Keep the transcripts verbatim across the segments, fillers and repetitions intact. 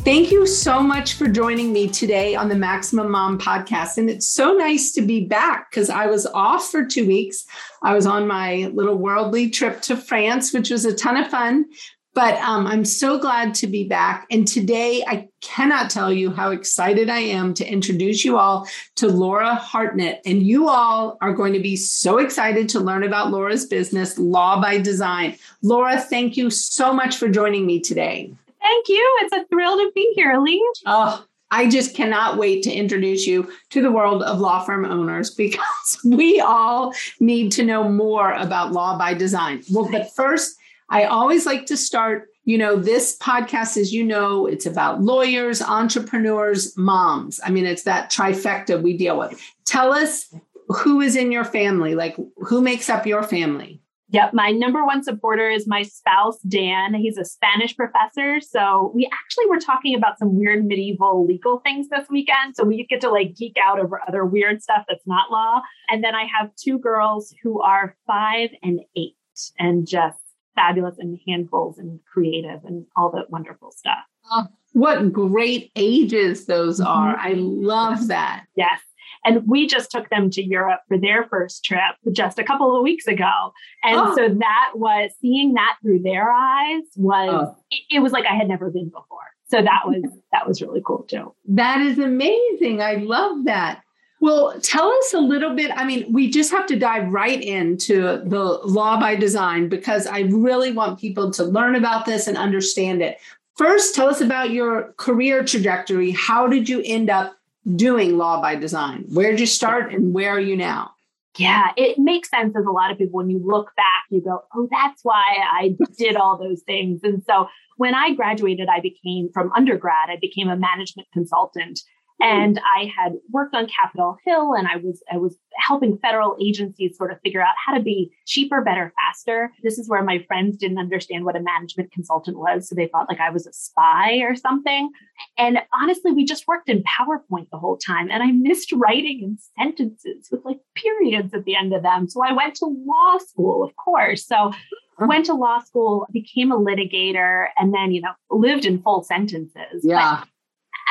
Thank you so much for joining me today on the Maximum Mom podcast. And it's so nice to be back because I was off for two weeks. I was on my little worldly trip to France, which was a ton of fun. But um, I'm so glad to be back. And today, I cannot tell you how excited I am to introduce you all to Laura Hartnett. And you all are going to be so excited to learn about Laura's business, Law by Design. Laura, thank you so much for joining me today. Thank you. It's a thrill to be here, Elise. Oh, I just cannot wait to introduce you to the world of law firm owners because we all need to know more about Law by Design. Well, but first, I always like to start, you know, this podcast, as you know, it's about lawyers, entrepreneurs, moms. I mean, it's that trifecta we deal with. Tell us who is in your family, like who makes up your family? Yep. My number one supporter is my spouse, Dan. He's a Spanish professor. So we actually were talking about some weird medieval legal things this weekend. So we get to like geek out over other weird stuff that's not law. And then I have two girls who are five and eight and just fabulous and handfuls and creative and all that wonderful stuff. Oh, what great ages those are. Mm-hmm. I love that. Yes. And we just took them to Europe for their first trip just a couple of weeks ago. And oh. so that was, seeing that through their eyes was, oh. it, it was like I had never been before. So that was, that was really cool too. That is amazing. I love that. Well, tell us a little bit. I mean, we just have to dive right into the Law by Design because I really want people to learn about this and understand it. First, tell us about your career trajectory. How did you end up doing Law by Design? Where did you start and where are you now? Yeah, it makes sense as a lot of people, when you look back, you go, oh, that's why I did all those things. And so when I graduated, I became from undergrad, I became a management consultant. And I had worked on Capitol Hill and I was I was helping federal agencies sort of figure out how to be cheaper, better, faster. This is where my friends didn't understand what a management consultant was. So they thought like I was a spy or something. And honestly, we just worked in PowerPoint the whole time. And I missed writing in sentences with like periods at the end of them. So I went to law school, of course. So went to law school, became a litigator, and then, you know, lived in full sentences. Yeah. But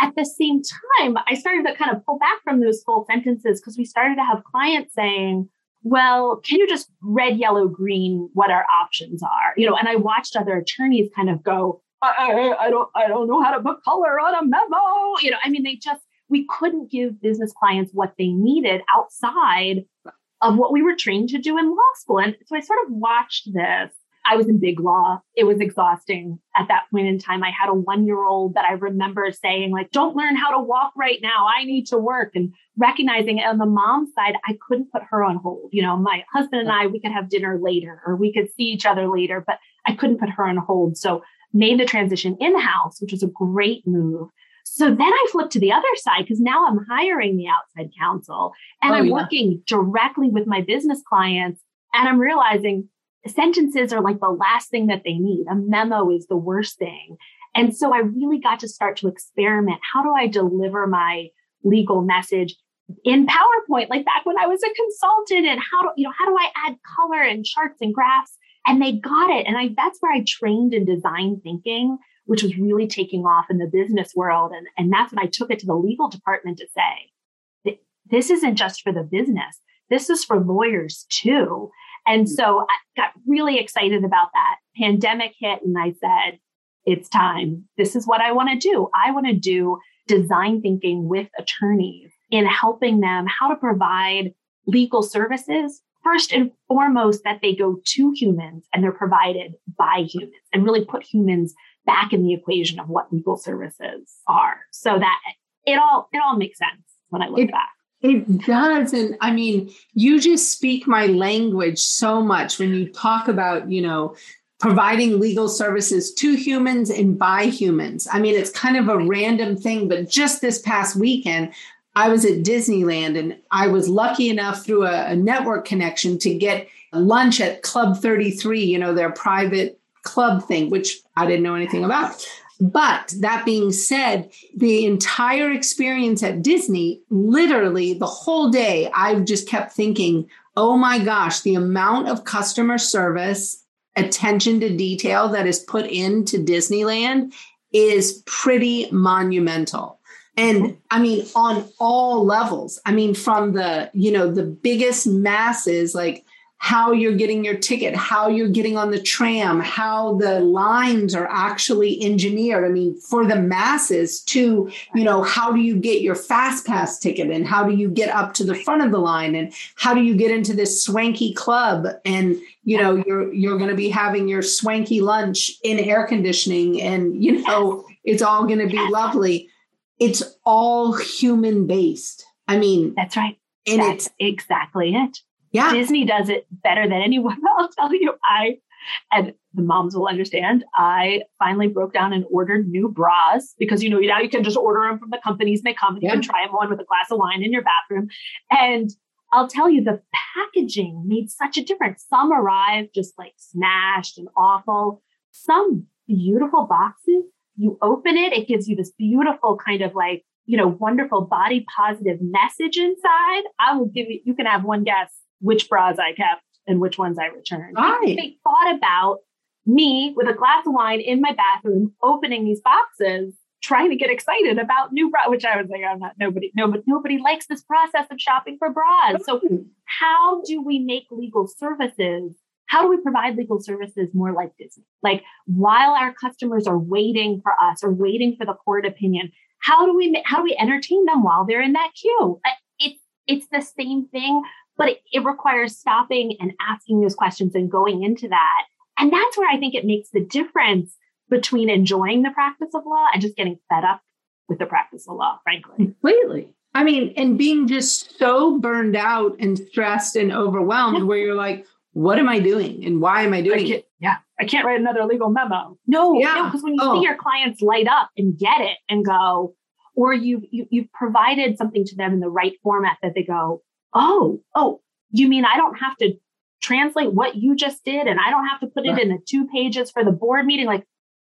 at the same time, I started to kind of pull back from those full sentences because we started to have clients saying, well, can you just red, yellow, green, what our options are? You know, and I watched other attorneys kind of go, I, I, I don't I don't know how to put color on a memo. You know, I mean, they just, we couldn't give business clients what they needed outside of what we were trained to do in law school. And so I sort of watched this. I was in big law. It was exhausting at that point in time. I had a one-year-old that I remember saying, like, don't learn how to walk right now. I need to work. And recognizing on the mom's side, I couldn't put her on hold. You know, my husband and I, we could have dinner later or we could see each other later, but I couldn't put her on hold. So made the transition in-house, which was a great move. So then I flipped to the other side because now I'm hiring the outside counsel and oh, I'm yeah. working directly with my business clients. And I'm realizing sentences are like the last thing that they need. A memo is the worst thing. And so I really got to start to experiment. How do I deliver my legal message in PowerPoint? Like back when I was a consultant, and how do, you know, how do I add color and charts and graphs? And they got it. And I, that's where I trained in design thinking, which was really taking off in the business world. And, and that's when I took it to the legal department to say, this isn't just for the business. This is for lawyers too. And so I got really excited about that. Pandemic hit and I said, it's time. This is what I want to do. I want to do design thinking with attorneys in helping them how to provide legal services. First and foremost, that they go to humans and they're provided by humans, and really put humans back in the equation of what legal services are. So that it all, it all makes sense when I look it- back. It does. And I mean, you just speak my language so much when you talk about, you know, providing legal services to humans and by humans. I mean, it's kind of a random thing, but just this past weekend, I was at Disneyland, and I was lucky enough through a, a network connection to get lunch at Club thirty-three, you know, their private club thing, which I didn't know anything about. But that being said, the entire experience at Disney, literally the whole day, I've just kept thinking, oh my gosh, the amount of customer service, attention to detail that is put into Disneyland is pretty monumental. And I mean, on all levels, I mean, from the, you know, the biggest masses, like how you're getting your ticket, how you're getting on the tram, how the lines are actually engineered. I mean, for the masses to, you know, how do you get your fast pass ticket, and how do you get up to the front of the line, and how do you get into this swanky club? And, you know, you're, you're going to be having your swanky lunch in air conditioning, and, you know, it's all going to be lovely. It's all human based. I mean, that's right. And that's it's exactly it. Yeah. Disney does it better than anyone else. I'll tell you, I, and the moms will understand, I finally broke down and ordered new bras, because, you know, now you can just order them from the companies and they come and yeah. you can try them on with a glass of wine in your bathroom. And I'll tell you, the packaging made such a difference. Some arrived just like smashed and awful. Some beautiful boxes. You open it, it gives you this beautiful kind of like, you know, wonderful body positive message inside. I will give you, you can have one guess which bras I kept and which ones I returned. Right. They thought about me with a glass of wine in my bathroom, opening these boxes, trying to get excited about new bras, which I was like, I'm not, nobody, nobody, nobody likes this process of shopping for bras. So how do we make legal services? How do we provide legal services more like Disney? Like, while our customers are waiting for us or waiting for the court opinion, how do we how do we entertain them while they're in that queue? It's it's the same thing, but it, it requires stopping and asking those questions and going into that. And that's where I think it makes the difference between enjoying the practice of law and just getting fed up with the practice of law, frankly. Completely. I mean, and being just so burned out and stressed and overwhelmed yeah. where you're like, what am I doing? And why am I doing I it? Yeah. I can't write another legal memo. No, yeah. no, because when you oh. see your clients light up and get it and go, or you've, you, you've provided something to them in the right format that they go, oh, oh, you mean I don't have to translate what you just did, and I don't have to put right. it in the two pages for the board meeting? Like,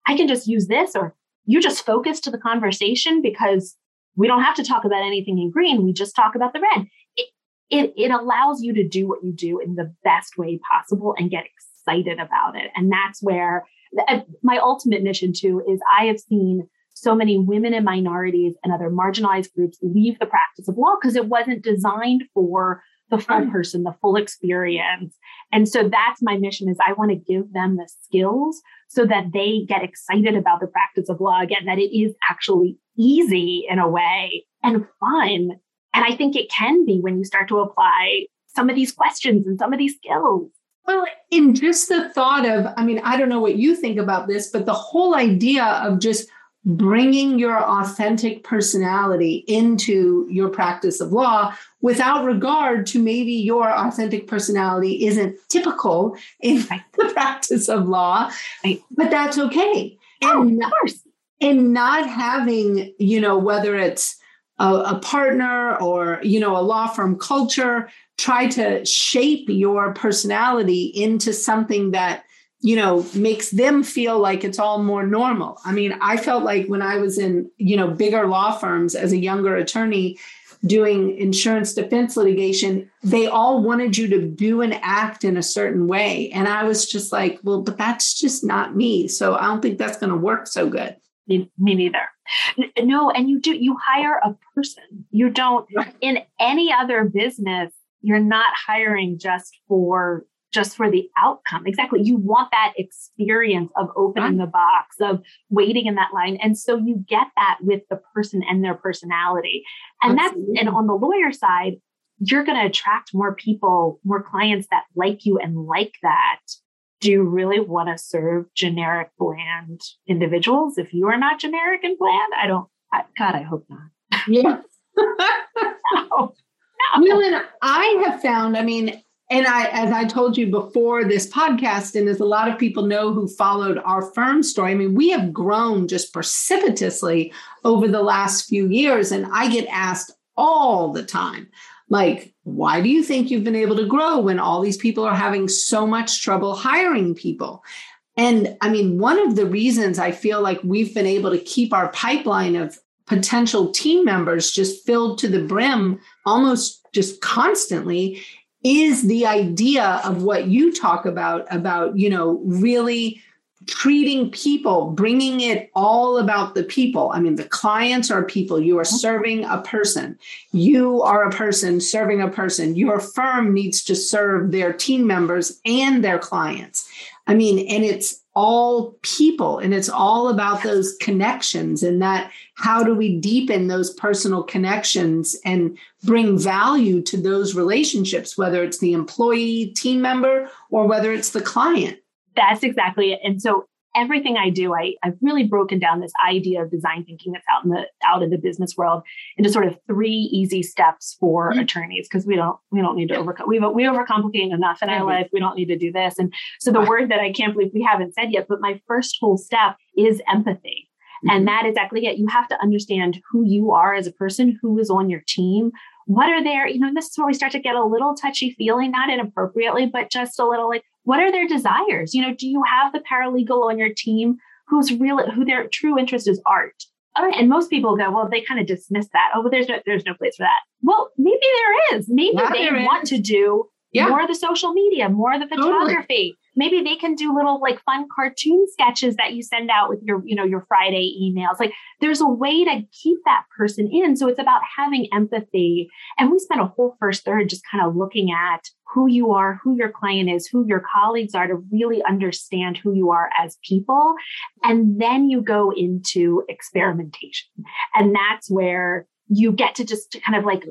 I can just use this, or you just focus to the conversation because we don't have to talk about anything in green. We just talk about the red. It, It, it allows you to do what you do in the best way possible and get excited about it. And that's where the, my ultimate mission too is I have seen so many women and minorities and other marginalized groups leave the practice of law because it wasn't designed for the full person, the full experience. And so that's my mission, is I want to give them the skills so that they get excited about the practice of law again, that it is actually easy in a way and fun. And I think it can be when you start to apply some of these questions and some of these skills. Well, in just the thought of, I mean, I don't know what you think about this, but the whole idea of just bringing your authentic personality into your practice of law without regard to maybe your authentic personality isn't typical in the practice of law, but that's okay. Oh, and, of course. And not having, you know, whether it's A, a partner or, you know, a law firm culture, try to shape your personality into something that, you know, makes them feel like it's all more normal. I mean, I felt like when I was in, you know, bigger law firms as a younger attorney doing insurance defense litigation, they all wanted you to do and act in a certain way. And I was just like, well, but that's just not me. So I don't think that's going to work so good. Me, me neither. No, and you do, you hire a person. You don't, in any other business, you're not hiring just for, just for the outcome. Exactly. You want that experience of opening the box, of waiting in that line. And so you get that with the person and their personality. And Absolutely. that's, and on the lawyer side, you're going to attract more people, more clients that like you and like that. Do you really want to serve generic, bland individuals? If you are not generic and bland, I don't, I, God, I hope not. Yeah. no, no. Well, and I have found, I mean, and I, as I told you before this podcast, and as a lot of people know who followed our firm story, I mean, we have grown just precipitously over the last few years. And I get asked all the time. Like, why do you think you've been able to grow when all these people are having so much trouble hiring people? And I mean, one of the reasons I feel like we've been able to keep our pipeline of potential team members just filled to the brim almost just constantly is the idea of what you talk about, about, you know, really treating people, bringing it all about the people. I mean, the clients are people. You are serving a person. You are a person serving a person. Your firm needs to serve their team members and their clients. I mean, and it's all people, and it's all about those connections, and that how do we deepen those personal connections and bring value to those relationships, whether it's the employee team member or whether it's the client. That's exactly it. And so everything I do, I, I've really broken down this idea of design thinking that's out in the out of the business world into sort of three easy steps for mm-hmm. attorneys, because we don't we don't need to yeah. overcome we we overcomplicate enough in mm-hmm. our life. We don't need to do this. And so the wow. word that I can't believe we haven't said yet, but my first whole step is empathy. Mm-hmm. And that is exactly it. You have to understand who you are as a person, who is on your team. What are their, you know, this is where we start to get a little touchy feely, not inappropriately, but just a little like, what are their desires? You know, do you have the paralegal on your team who's real, who their true interest is art? All right, and most people go, well, they kind of dismiss that. Oh, but there's no, there's no place for that. Well, maybe there is. Maybe yeah, they want is. to do yeah. more of the social media, more of the photography. Totally. Maybe they can do little like fun cartoon sketches that you send out with your, you know, your Friday emails. Like there's a way to keep that person in. So it's about having empathy. And we spent a whole first third just kind of looking at who you are, who your client is, who your colleagues are, to really understand who you are as people. And then you go into experimentation. And that's where you get to just kind of like,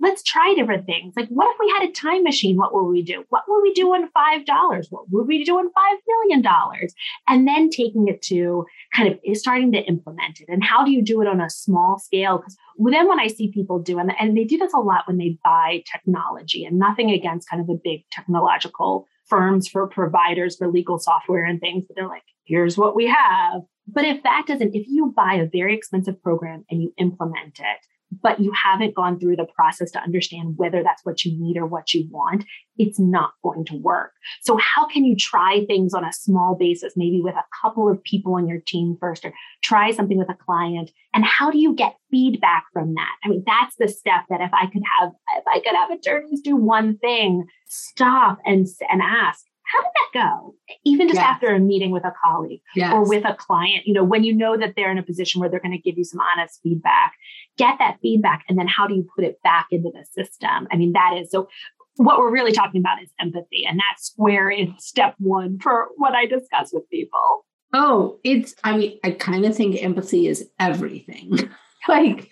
let's try different things. Like, what if we had a time machine? What would we do? What would we do on five dollars? What would we do on five million dollars? And then taking it to kind of starting to implement it. And how do you do it on a small scale? Because then when I see people do, and, and they do this a lot when they buy technology, and nothing against kind of the big technological firms for providers for legal software and things, but they're like, here's what we have. But if that doesn't, if you buy a very expensive program and you implement it, but you haven't gone through the process to understand whether that's what you need or what you want, it's not going to work. So how can you try things on a small basis, maybe with a couple of people on your team first, or try something with a client? And how do you get feedback from that? I mean, that's the step that if I could have, if I could have attorneys do one thing, stop and, and ask, how did that go? Even just yes. after a meeting with a colleague yes. or with a client, you know, when you know that they're in a position where they're going to give you some honest feedback, get that feedback. And then how do you put it back into the system? I mean, that is, so what we're really talking about is empathy. And that's where it's step one for what I discuss with people. Oh, it's, I mean, I kind of think empathy is everything. Like,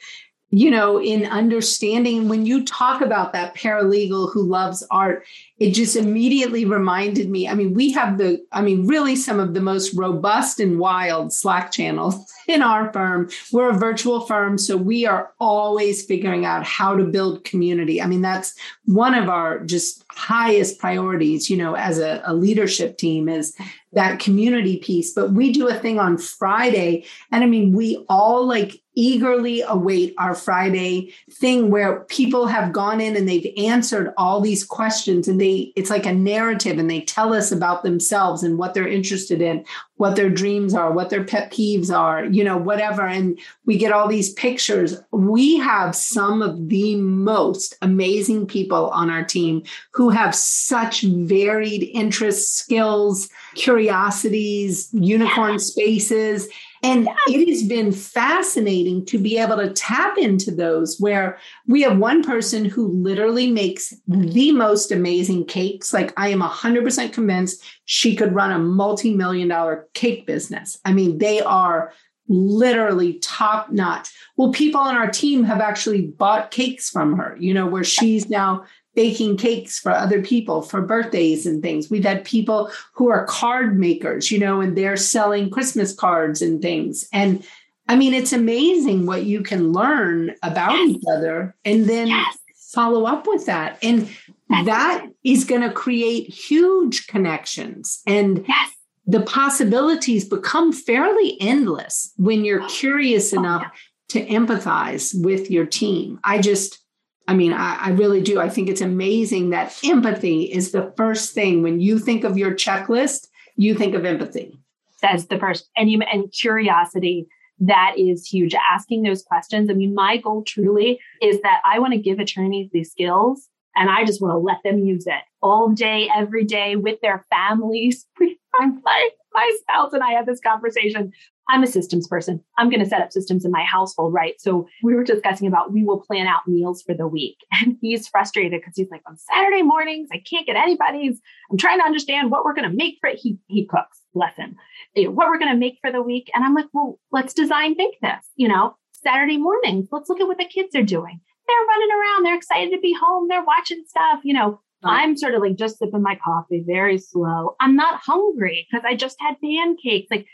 you know, in understanding, when you talk about that paralegal who loves art, it just immediately reminded me. I mean, we have the, I mean, really some of the most robust and wild Slack channels in our firm. We're a virtual firm, so we are always figuring out how to build community. I mean, that's one of our just highest priorities, you know, as a, a leadership team, is that community piece. But we do a thing on Friday. And I mean, we all like eagerly await our Friday thing where people have gone in and they've answered all these questions, and they, it's like a narrative, and they tell us about themselves and what they're interested in, what their dreams are, what their pet peeves are, you know, whatever. And we get all these pictures. We have some of the most amazing people on our team who have such varied interests, skills, curiosities, unicorn spaces. And it has been fascinating to be able to tap into those, where we have one person who literally makes the most amazing cakes. Like, I am one hundred percent convinced she could run a multi-million dollar cake business. I mean, they are literally top notch. Well, people on our team have actually bought cakes from her, you know, where she's now baking cakes for other people for birthdays and things. We've had people who are card makers, you know, and they're selling Christmas cards and things. And I mean, it's amazing what you can learn about yes. each other, and then yes. follow up with that. And yes. that is going to create huge connections. And yes. the possibilities become fairly endless when you're curious enough to empathize with your team. I just, I mean, I, I really do. I think it's amazing that empathy is the first thing. When you think of your checklist, you think of empathy. That's the first. And, you, and curiosity, that is huge. Asking those questions. I mean, my goal truly is that I want to give attorneys these skills, and I just want to let them use it all day, every day with their families. my, my spouse and I had this conversation. I'm a systems person. I'm going to set up systems in my household, right? So we were discussing about, we will plan out meals for the week. And he's frustrated because he's like, on Saturday mornings, I can't get anybody's. I'm trying to understand what we're going to make for it. He, he cooks, bless him, you know, what we're going to make for the week. And I'm like, well, let's design think this, you know, Saturday mornings, let's look at what the kids are doing. They're running around. They're excited to be home. They're watching stuff, you know. I'm sort of like just sipping my coffee very slow. I'm not hungry because I just had pancakes. Like,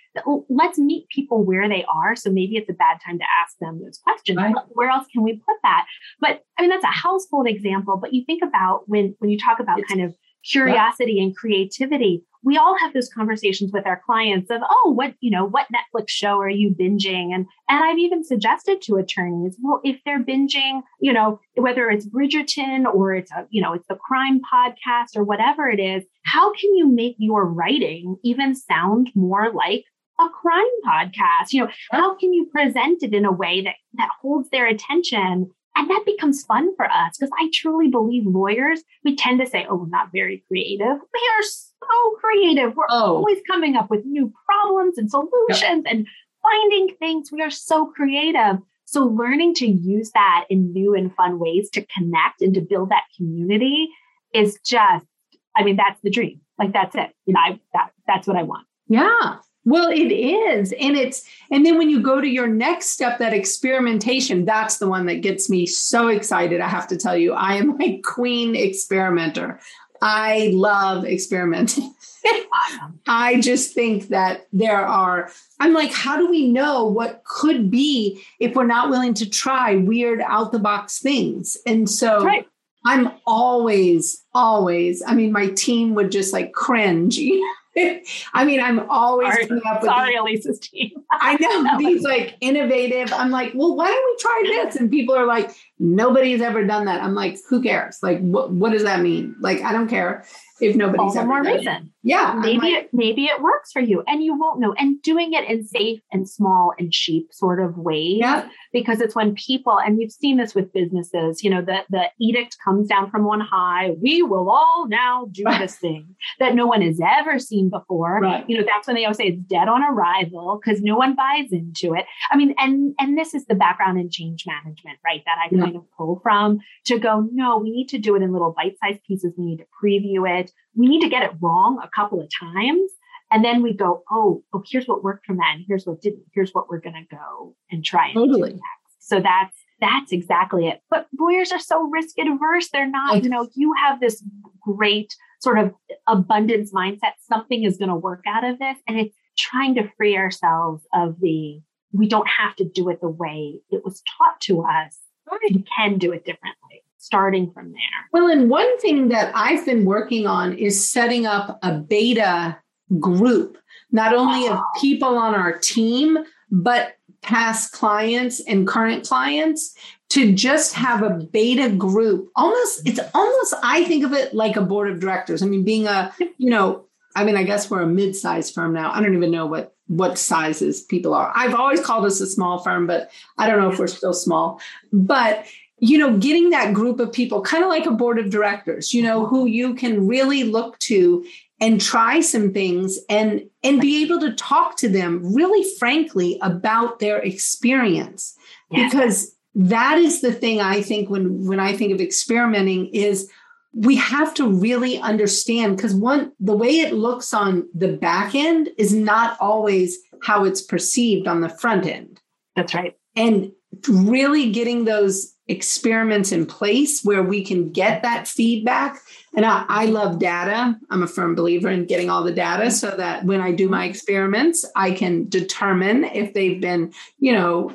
let's meet people where they are. So maybe it's a bad time to ask them those questions. Right. Where else can we put that? But I mean, that's a household example. But you think about when, when you talk about it's, kind of curiosity yeah. and creativity, we all have those conversations with our clients of, oh, what, you know, what Netflix show are you binging? And, and I've even suggested to attorneys, well, if they're binging, you know, whether it's Bridgerton or it's, a, you know, it's the crime podcast or whatever it is, how can you make your writing even sound more like a crime podcast? You know, how can you present it in a way that, that holds their attention? And that becomes fun for us, because I truly believe lawyers, we tend to say, oh, we're not very creative. We are so creative. We're oh. always coming up with new problems and solutions yeah. and finding things. We are so creative. So learning to use that in new and fun ways to connect and to build that community is just, I mean, that's the dream. Like, that's it. You know, I, that, that's what I want. Yeah. Well, it is. And it's, and then when you go to your next step, that experimentation, that's the one that gets me so excited. I have to tell you, I am a queen experimenter. I love experimenting. I just think that there are, I'm like, how do we know what could be if we're not willing to try weird out the box things? And so right. I'm always, always, I mean, my team would just like cringe. I mean, I'm always sorry, coming up with sorry, these, Elise's team. I know these like innovative. I'm like, well, why don't we try this? And people are like, nobody's ever done that. I'm like, who cares? Like, what what does that mean? Like, I don't care if nobody's all ever more done reason. It. Yeah, maybe like, it, maybe it works for you, and you won't know. And doing it in safe and small and cheap sort of ways, yeah. because it's when people, and we've seen this with businesses, you know, the the edict comes down from on high. We will all now do right. this thing that no one has ever seen before. Right. You know, that's when they always say it's dead on arrival because no one buys into it. I mean, and and this is the background in change management, right? That I yeah. kind of pull from to go, no, we need to do it in little bite-sized pieces. We need to preview it. We need to get it wrong a couple of times. And then we go, oh, oh, here's what worked from that. And here's what didn't. Here's what we're going to go and try. And totally. Do next. So that's, that's exactly it. But lawyers are so risk adverse. They're not, you know, you have this great sort of abundance mindset. Something is going to work out of this. And it's trying to free ourselves of the, we don't have to do it the way it was taught to us. You can do it differently, starting from there. Well, and one thing that I've been working on is setting up a beta group, not only oh. of people on our team, but past clients and current clients, to just have a beta group. Almost, it's almost, I think of it like a board of directors. I mean, being a, you know, I mean, I guess we're a mid-sized firm now. I don't even know what what sizes people are. I've always called us a small firm, but I don't know if we're still small. But, you know, getting that group of people, kind of like a board of directors, you know, who you can really look to and try some things and, and be able to talk to them really frankly about their experience. Yes. Because that is the thing I think when, when I think of experimenting is, we have to really understand, because one, the way it looks on the back end is not always how it's perceived on the front end. That's right. And really getting those experiments in place where we can get that feedback. And I, I love data. I'm a firm believer in getting all the data so that when I do my experiments, I can determine if they've been, you know,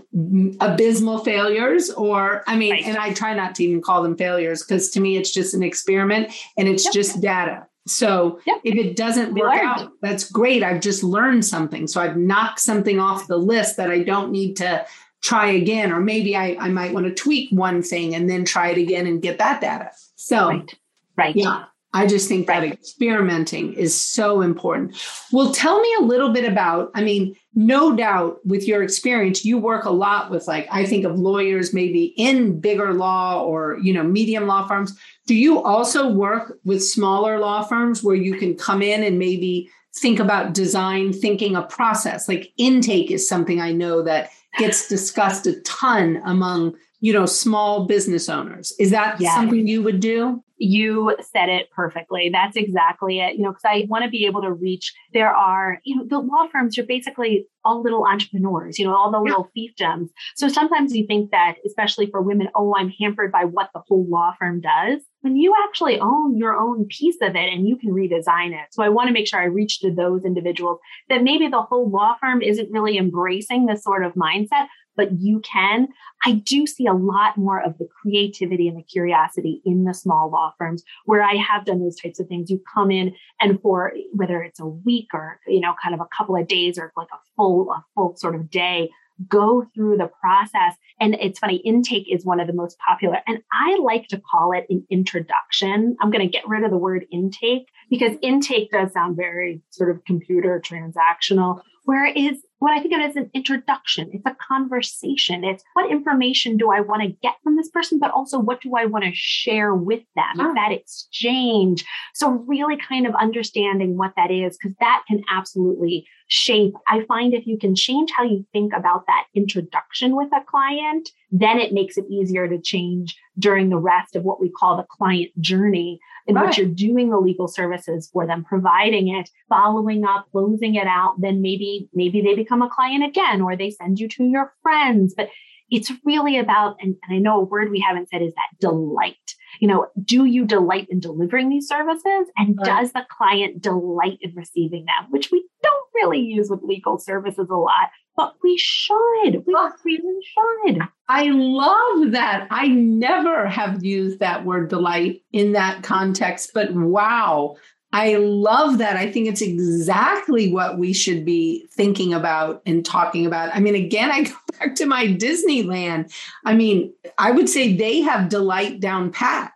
abysmal failures or, I mean, right. and I try not to even call them failures because to me, it's just an experiment and it's yep. just data. So yep. if it doesn't work out, that's great. I've just learned something. So I've knocked something off the list that I don't need to try again, or maybe I, I might want to tweak one thing and then try it again and get that data. So, right. right. yeah, I just think right. that experimenting is so important. Well, tell me a little bit about, I mean, no doubt with your experience, you work a lot with, like, I think of lawyers maybe in bigger law or, you know, medium law firms. Do you also work with smaller law firms where you can come in and maybe think about design thinking a process? Like intake is something I know that gets discussed a ton among, you know, small business owners. Is that yeah. something you would do? You said it perfectly. That's exactly it. You know, because I want to be able to reach, there are, you know, the law firms are basically all little entrepreneurs, you know, all the little yeah. fiefdoms. So sometimes you think that, especially for women, oh, I'm hampered by what the whole law firm does. When you actually own your own piece of it and you can redesign it. So I want to make sure I reach to those individuals that maybe the whole law firm isn't really embracing this sort of mindset, but you can. I do see a lot more of the creativity and the curiosity in the small law firms where I have done those types of things. You come in and for whether it's a week or, you know, kind of a couple of days or like a full, a full sort of day, go through the process. And it's funny, intake is one of the most popular. And I like to call it an introduction. I'm going to get rid of the word intake because intake does sound very sort of computer transactional, whereas what I think of as an introduction, it's a conversation. It's what information do I want to get from this person, but also what do I want to share with them, oh. that exchange. So really kind of understanding what that is, because that can absolutely shape. I find if you can change how you think about that introduction with a client, then it makes it easier to change during the rest of what we call the client journey, in right. which you're doing the legal services for them, providing it, following up, closing it out. Then maybe, maybe they become a client again, or they send you to your friends. But it's really about, and, and I know a word we haven't said is that delight. You know, do you delight in delivering these services? And right. does the client delight in receiving them? Which we don't really use with legal services a lot, but we should. We oh. really should. I love that. I never have used that word delight in that context, but wow. I love that. I think it's exactly what we should be thinking about and talking about. I mean, again, I go back to my Disneyland. I mean, I would say they have delight down pat.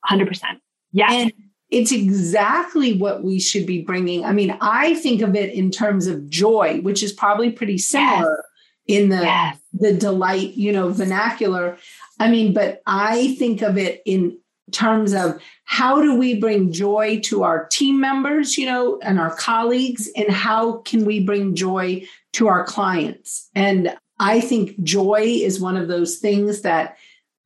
one hundred percent. Yes. And it's exactly what we should be bringing. I mean, I think of it in terms of joy, which is probably pretty similar yes. in the, yes. the delight, you know, vernacular. I mean, but I think of it in terms of how do we bring joy to our team members, you know, and our colleagues, and how can we bring joy to our clients? And I think joy is one of those things that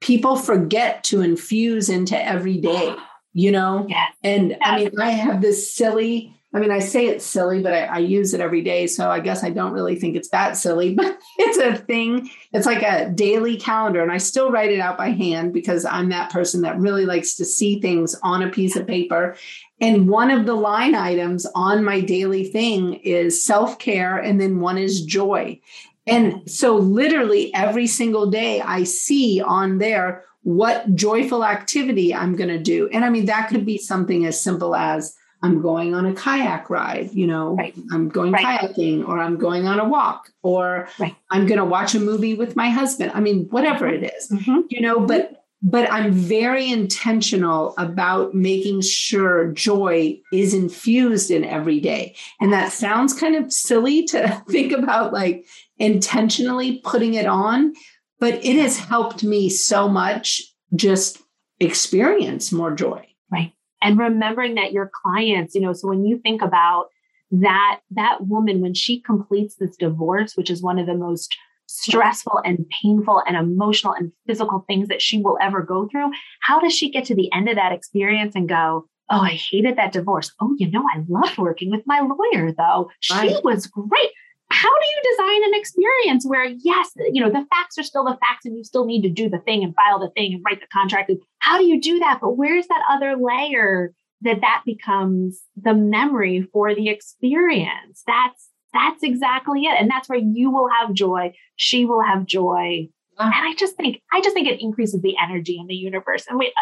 people forget to infuse into every day, you know? Yes. And yes. I mean, I have this silly, I mean, I say it's silly, but I, I use it every day. So I guess I don't really think it's that silly, but it's a thing. It's like a daily calendar. And I still write it out by hand because I'm that person that really likes to see things on a piece of paper. And one of the line items on my daily thing is self-care. And then one is joy. And so literally every single day I see on there what joyful activity I'm going to do. And I mean, that could be something as simple as I'm going on a kayak ride, you know, right. I'm going right. kayaking, or I'm going on a walk, or right. I'm going to watch a movie with my husband. I mean, whatever it is, mm-hmm. you know, but, but I'm very intentional about making sure joy is infused in every day. And that sounds kind of silly to think about, like intentionally putting it on, but it has helped me so much just experience more joy. Right. And remembering that your clients, you know, so when you think about that, that woman, when she completes this divorce, which is one of the most stressful and painful and emotional and physical things that she will ever go through, how does she get to the end of that experience and go, oh, I hated that divorce. Oh, you know, I loved working with my lawyer, though. She right. was great. How do you design an experience where, yes, you know, the facts are still the facts and you still need to do the thing and file the thing and write the contract? How do you do that? But where's that other layer that that becomes the memory for the experience? That's that's exactly it. And that's where you will have joy. She will have joy. And I just think I just think it increases the energy in the universe, and we,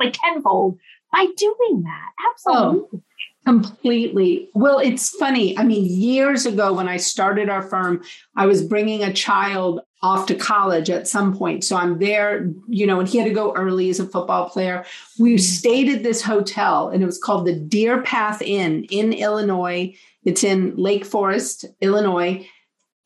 like tenfold by doing that. Absolutely. Oh. Completely. Well, it's funny. I mean, years ago when I started our firm, I was bringing a child off to college at some point. So I'm there, you know, and he had to go early as a football player. We stayed at this hotel and it was called the Deer Path Inn in Illinois. It's in Lake Forest, Illinois.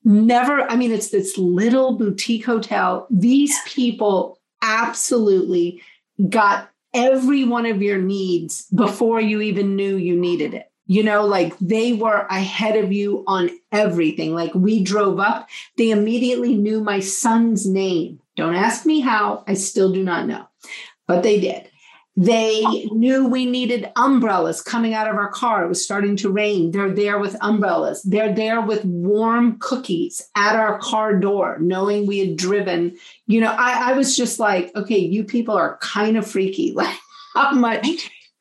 Never, I mean, it's this little boutique hotel. These people absolutely got every one of your needs before you even knew you needed it. You know, like they were ahead of you on everything. Like we drove up, they immediately knew my son's name. Don't ask me how, I still do not know, but they did. They knew we needed umbrellas coming out of our car. It was starting to rain. They're there with umbrellas. They're there with warm cookies at our car door, knowing we had driven. You know, I, I was just like, okay, you people are kind of freaky. Like how much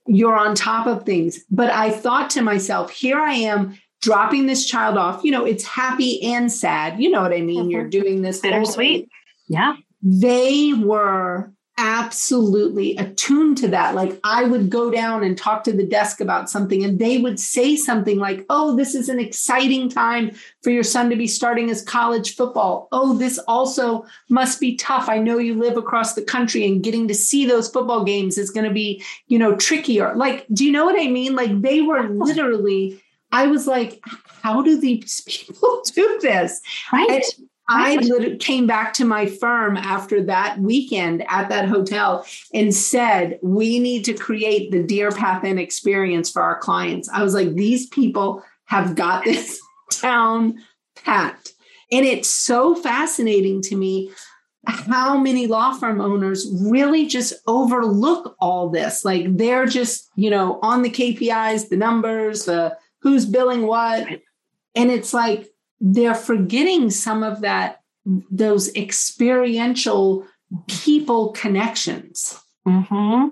you're on top of things. But I thought to myself, here I am dropping this child off. You know, it's happy and sad. You know what I mean? Mm-hmm. You're doing this. Bittersweet. Yeah. They were absolutely attuned to that. Like I would go down and talk to the desk about something and they would say something like, oh, this is an exciting time for your son to be starting his college football. Oh, this also must be tough. I know you live across the country and getting to see those football games is going to be, you know, trickier. Like, do you know what I mean? Like they were literally, I was like, how do these people do this? Right. And I came back to my firm after that weekend at that hotel and said, we need to create the Deer Path Inn experience for our clients. I was like, these people have got this down pat. And it's so fascinating to me how many law firm owners really just overlook all this. Like they're just, you know, on the K P Is, the numbers, the who's billing what. And it's like, they're forgetting some of that, those experiential people connections. Mm-hmm.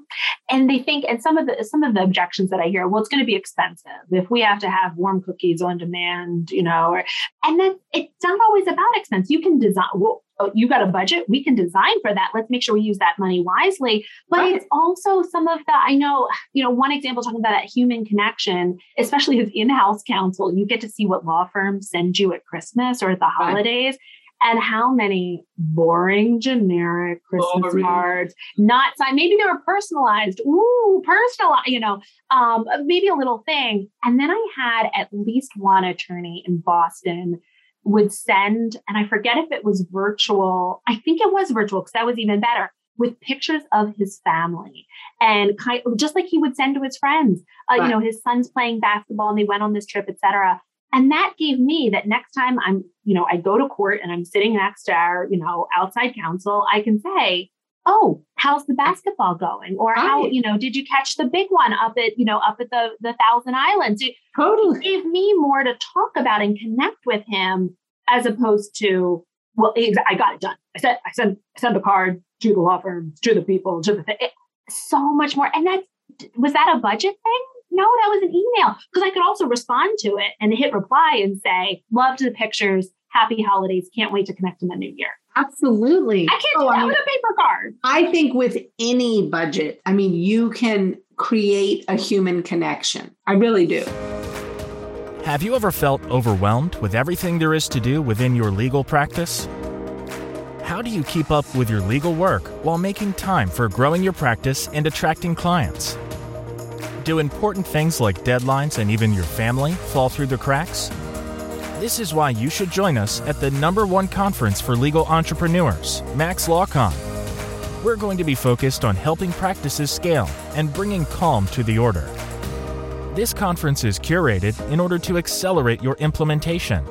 And they think, and some of the, some of the objections that I hear, well, it's going to be expensive if we have to have warm cookies on demand, you know, or, and then it's not always about expense. You can design, well, you got a budget, we can design for that. Let's make sure we use that money wisely. But right. It's also some of the, I know, you know, one example talking about that human connection, especially with in-house counsel, you get to see what law firms send you at Christmas or at the holidays. Right. And how many boring, generic Christmas boring. cards, not signed. Maybe they were personalized. Ooh, personalized, you know, um, maybe a little thing. And then I had at least one attorney in Boston would send, and I forget if it was virtual. I think it was virtual because that was even better, with pictures of his family and kind of, just like he would send to his friends, uh, right. you know, his son's playing basketball and they went on this trip, et cetera. And that gave me that next time I'm, you know, I go to court and I'm sitting next to our, you know, outside counsel, I can say, oh, how's the basketball going? Or how, right. you know, did you catch the big one up at, you know, up at the, the Thousand Islands? It totally gave me more to talk about and connect with him as opposed to, well, I got it done. I sent, I sent, I sent the card to the law firm, to the people, to the thing. It, so much more. And that's, was that a budget thing? No, that was an email because I could also respond to it and hit reply and say, loved the pictures. Happy holidays. Can't wait to connect in the new year. Absolutely. I can't oh, do that I mean, with a paper card. I think with any budget, I mean, you can create a human connection. I really do. Have you ever felt overwhelmed with everything there is to do within your legal practice? How do you keep up with your legal work while making time for growing your practice and attracting clients? Do important things like deadlines and even your family fall through the cracks? This is why you should join us at the number one conference for legal entrepreneurs, MaxLawCon. We're going to be focused on helping practices scale and bringing calm to the order. This conference is curated in order to accelerate your implementation.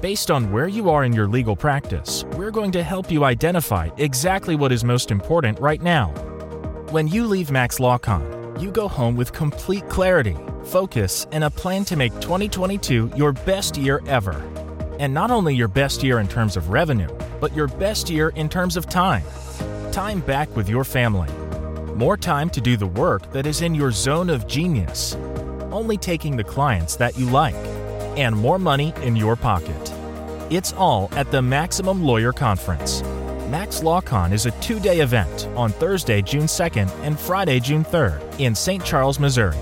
Based on where you are in your legal practice, we're going to help you identify exactly what is most important right now. When you leave MaxLawCon, you go home with complete clarity, focus, and a plan to make twenty twenty-two your best year ever. And not only your best year in terms of revenue, but your best year in terms of time. Time back with your family. More time to do the work that is in your zone of genius. Only taking the clients that you like. And more money in your pocket. It's all at the Maximum Lawyer Conference. MaxLawCon is a two-day event on Thursday, June second and Friday, June third in Saint Charles, Missouri.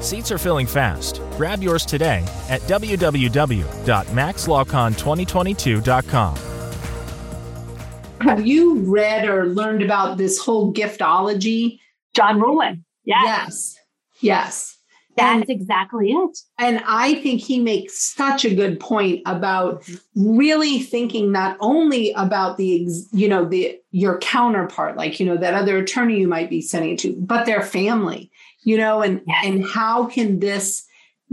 Seats are filling fast. Grab yours today at w w w dot max law con twenty twenty two dot com. Have you read or learned about this whole giftology? John Rowland. Yes. Yes. Yes. That's and, exactly it. And I think he makes such a good point about really thinking not only about the, you know, the your counterpart, like, you know, that other attorney you might be sending it to, but their family, you know, and, yes. and how can this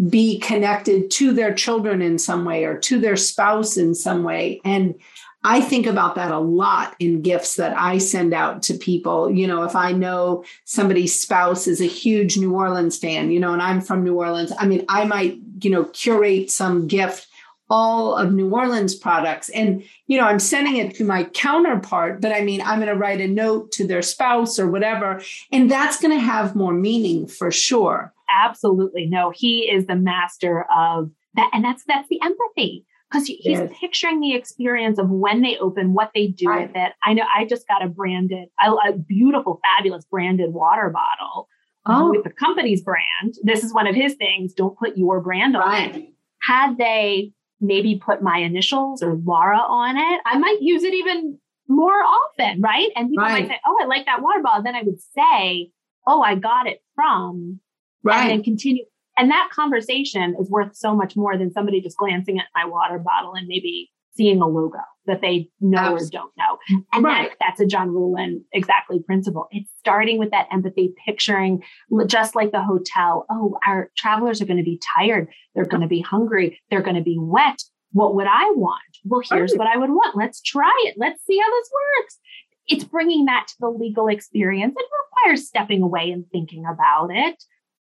be connected to their children in some way or to their spouse in some way? And I think about that a lot in gifts that I send out to people. You know, if I know somebody's spouse is a huge New Orleans fan, you know, and I'm from New Orleans, I mean, I might, you know, curate some gift, all of New Orleans products. And, you know, I'm sending it to my counterpart, but I mean, I'm going to write a note to their spouse or whatever, and that's going to have more meaning for sure. Absolutely. No, he is the master of that. And that's, that's the empathy. Because he's yes. picturing the experience of when they open, what they do right. with it. I know I just got a branded, a, a beautiful, fabulous branded water bottle oh. with the company's brand. This is one of his things. Don't put your brand on right. it. Had they maybe put my initials or Laura on it, I might use it even more often, right? And people right. might say, oh, I like that water bottle. Then I would say, oh, I got it from, right. and then continue. And that conversation is worth so much more than somebody just glancing at my water bottle and maybe seeing a logo that they know Absolutely. Or don't know. And right. that, that's a John Rowland exactly principle. It's starting with that empathy, picturing just like the hotel. Oh, our travelers are going to be tired. They're going to be hungry. They're going to be wet. What would I want? Well, here's what I would want. Let's try it. Let's see how this works. It's bringing that to the legal experience. It requires stepping away and thinking about it.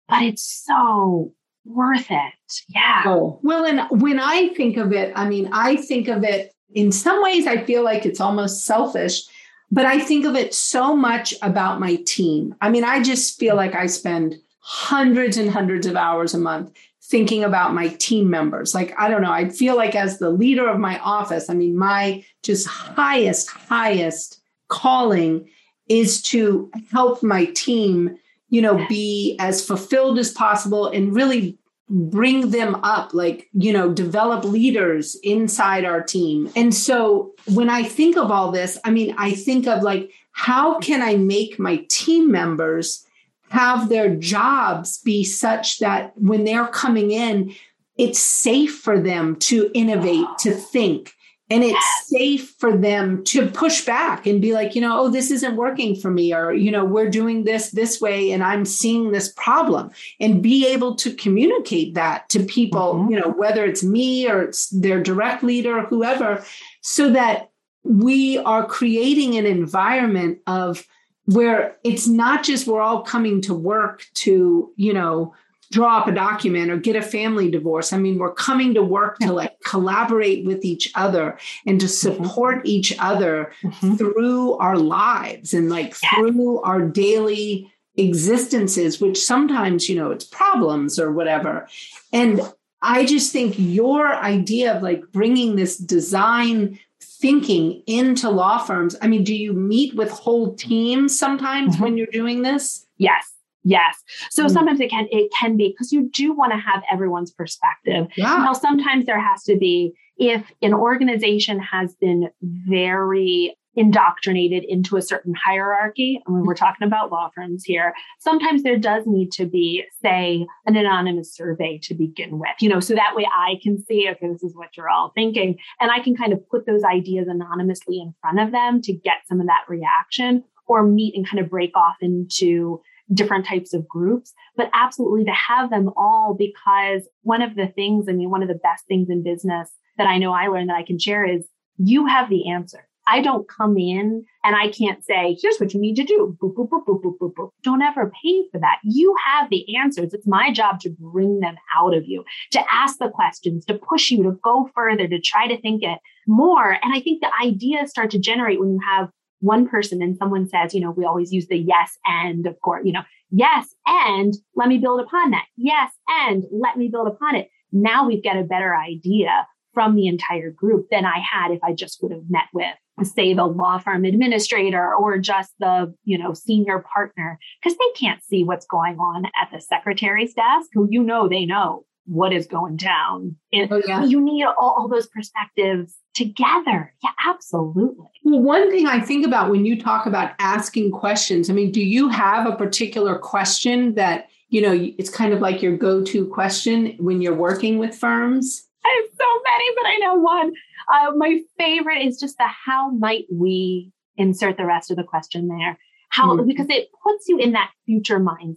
But it's so worth it. Yeah. Oh. Well, and when I think of it, I mean, I think of it in some ways, I feel like it's almost selfish, but I think of it so much about my team. I mean, I just feel like I spend hundreds and hundreds of hours a month thinking about my team members. Like, I don't know, I feel like as the leader of my office, I mean, my just highest, highest calling is to help my team, you know, be as fulfilled as possible and really bring them up, like, you know, develop leaders inside our team. And so when I think of all this, I mean, I think of like, how can I make my team members have their jobs be such that when they're coming in, it's safe for them to innovate, to think. And it's safe for them to push back and be like, you know, oh, this isn't working for me, or, you know, we're doing this this way and I'm seeing this problem, and be able to communicate that to people, mm-hmm. you know, whether it's me or it's their direct leader, whoever, so that we are creating an environment of where it's not just we're all coming to work to, you know, draw up a document or get a family divorce. I mean, we're coming to work to like collaborate with each other and to support mm-hmm. each other mm-hmm. through our lives and like yes. through our daily existences, which sometimes, you know, it's problems or whatever. And I just think your idea of like bringing this design thinking into law firms, I mean, do you meet with whole teams sometimes mm-hmm. when you're doing this? Yes. Yes. So mm-hmm. sometimes it can, it can be, because you do want to have everyone's perspective. Yeah. Now, sometimes there has to be, if an organization has been very indoctrinated into a certain hierarchy, and when we're talking about law firms here, sometimes there does need to be, say, an anonymous survey to begin with, you know, so that way I can see, okay, this is what you're all thinking. And I can kind of put those ideas anonymously in front of them to get some of that reaction, or meet and kind of break off into different types of groups, but absolutely to have them all, because one of the things, I mean, one of the best things in business that I know I learned that I can share is you have the answer. I don't come in and I can't say, here's what you need to do. Boop, boop, boop, boop, boop, boop, boop. Don't ever pay for that. You have the answers. It's my job to bring them out of you, to ask the questions, to push you to go further, to try to think it more. And I think the ideas start to generate when you have one person and someone says, you know, we always use the yes and, of course, you know, yes and let me build upon that. Yes and let me build upon it. Now we've got a better idea from the entire group than I had if I just would have met with, say, the law firm administrator or just the, you know, senior partner, because they can't see what's going on at the secretary's desk, who, you know, they know what is going down. It, oh, yeah. You need all, all those perspectives together. Yeah, absolutely. Well, one thing I think about when you talk about asking questions, I mean, do you have a particular question that, you know, it's kind of like your go-to question when you're working with firms? I have so many, but I know one. Uh, my favorite is just the how might we insert the rest of the question there. How, mm-hmm. because it puts you in that future mindset.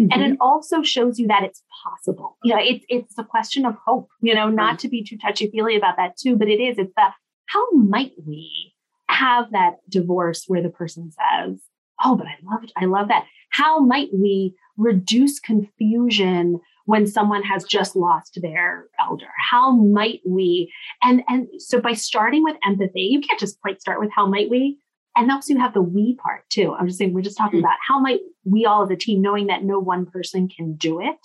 Mm-hmm. And it also shows you that it's possible. You know, it's it's the question of hope, you know, not to be too touchy-feely about that too, but it is, it's the how might we have that divorce where the person says, oh, but I loved, I love that. How might we reduce confusion when someone has just lost their elder? How might we? And and so by starting with empathy, you can't just like start with how might we. And also you have the we part too. I'm just saying, we're just talking mm-hmm. about how might we all as a team, knowing that no one person can do it.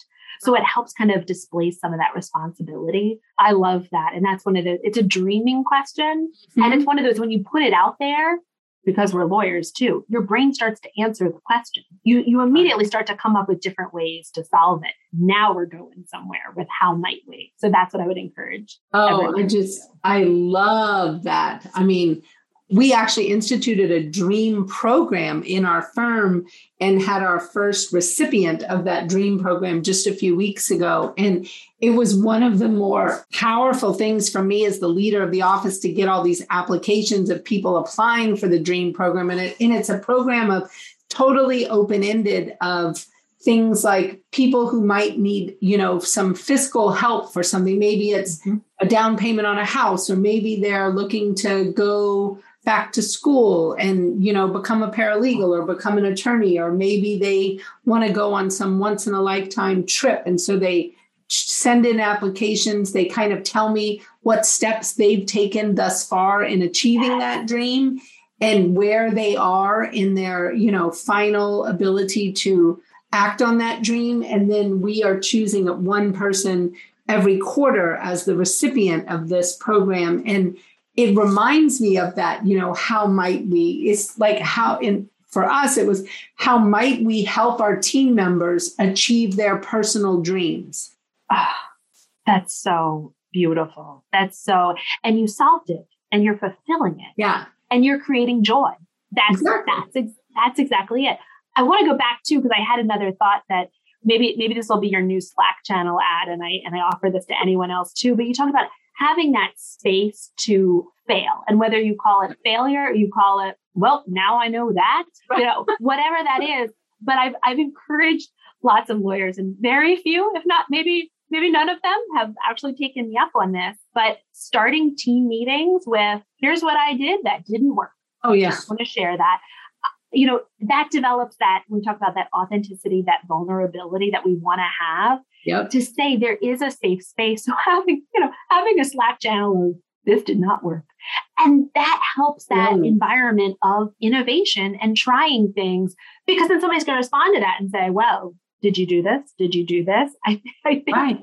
So it helps kind of displace some of that responsibility. I love that. And that's one of the, it's a dreaming question. Mm-hmm. And it's one of those, when you put it out there, because we're lawyers too, your brain starts to answer the question. You you immediately start to come up with different ways to solve it. Now we're going somewhere with how might we. So that's what I would encourage. Oh, I just, I love that. I mean, we actually instituted a dream program in our firm and had our first recipient of that dream program just a few weeks ago. And it was one of the more powerful things for me as the leader of the office to get all these applications of people applying for the dream program. And, it, and it's a program of totally open-ended of things like people who might need, you know, some fiscal help for something. Maybe it's a down payment on a house, or maybe they're looking to go back to school and, you know, become a paralegal or become an attorney, or maybe they want to go on some once in a lifetime trip. And so they send in applications. They kind of tell me what steps they've taken thus far in achieving that dream and where they are in their, you know, final ability to act on that dream. And then we are choosing one person every quarter as the recipient of this program. And it reminds me of that, you know, how might we, it's like how in for us, it was how might we help our team members achieve their personal dreams? Oh, that's so beautiful. That's so, and you solved it and you're fulfilling it. Yeah. And you're creating joy. That's, exactly. that's, that's exactly it. I want to go back to, because I had another thought that maybe, maybe this will be your new Slack channel ad. And I, and I offer this to anyone else too, but you talked about having that space to fail, and whether you call it failure, or you call it, well, now I know that, you know, whatever that is. But I've, I've encouraged lots of lawyers, and very few, if not, maybe, maybe none of them have actually taken me up on this, but starting team meetings with, here's what I did that didn't work. Oh yeah. I just want to share that. You know, that develops that, we talk about that authenticity, that vulnerability that we want to have. Yep. To say there is a safe space. So having, you know, having a Slack channel of this did not work. And that helps that yeah. environment of innovation and trying things, because then somebody's going to respond to that and say, well, did you do this? Did you do this? I, I think right.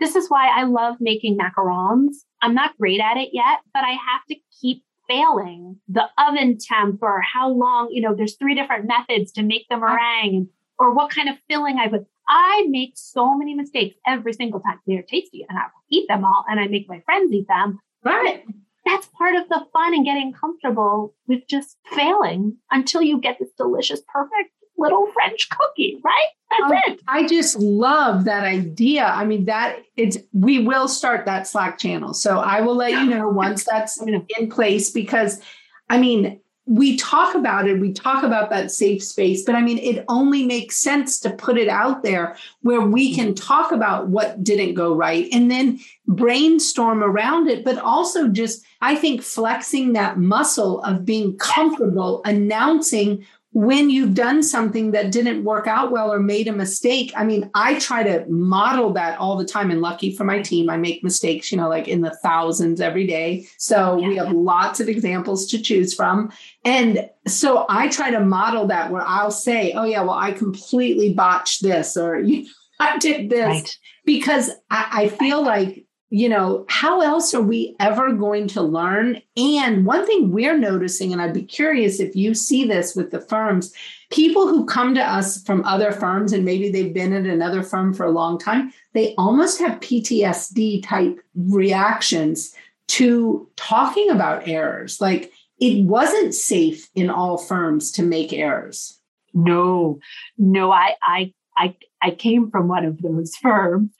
This is why I love making macarons. I'm not great at it yet, but I have to keep failing the oven temp, or how long, you know, there's three different methods to make the meringue, or what kind of filling I put. I make so many mistakes every single time. They're tasty and I will eat them all, and I make my friends eat them. Right. But that's part of the fun and getting comfortable with just failing until you get this delicious, perfect little French cookie, right? That's um, it. I just love that idea. I mean, that it's, we will start that Slack channel. So I will let you know once that's in place, because I mean, we talk about it, we talk about that safe space, but I mean, it only makes sense to put it out there where we can talk about what didn't go right and then brainstorm around it, but also just, I think, flexing that muscle of being comfortable announcing when you've done something that didn't work out well or made a mistake. I mean, I try to model that all the time. And lucky for my team, I make mistakes, you know, like in the thousands every day. So yeah. we have lots of examples to choose from. And so I try to model that where I'll say, oh, yeah, well, I completely botched this, or you know, I did this, right. because I, I feel like you know, how else are we ever going to learn? And one thing we're noticing, and I'd be curious if you see this with the firms, people who come to us from other firms, and maybe they've been at another firm for a long time, they almost have P T S D type reactions to talking about errors. Like, it wasn't safe in all firms to make errors. No, no, I, I, I, I came from one of those firms,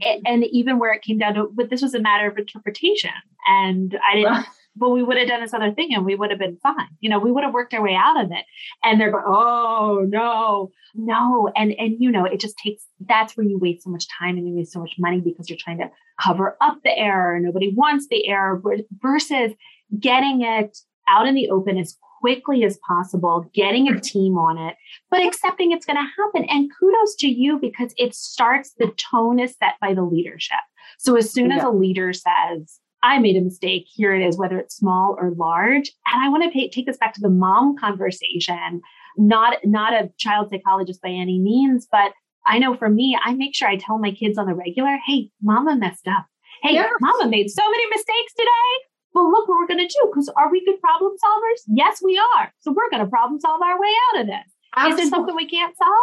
and, and even where it came down to, but this was a matter of interpretation, and I didn't. But we would have done this other thing, and we would have been fine. You know, we would have worked our way out of it. And they're going, oh no, no, and and you know, it just takes. That's where you waste so much time and you waste so much money because you're trying to cover up the error. Nobody wants the error versus getting it out in the open as quickly as possible, getting a team on it, but accepting it's going to happen. And kudos to you, because it starts, the tone is set by the leadership. So as soon as yeah. a leader says, I made a mistake, here it is, whether it's small or large. And I want to pay, take this back to the mom conversation, not, not a child psychologist by any means, but I know for me, I make sure I tell my kids on the regular, hey, mama messed up. Hey, yes. mama made so many mistakes today. Well, look what we're going to do, because are we good problem solvers? Yes, we are. So we're going to problem solve our way out of this. Absolutely. Is there something we can't solve?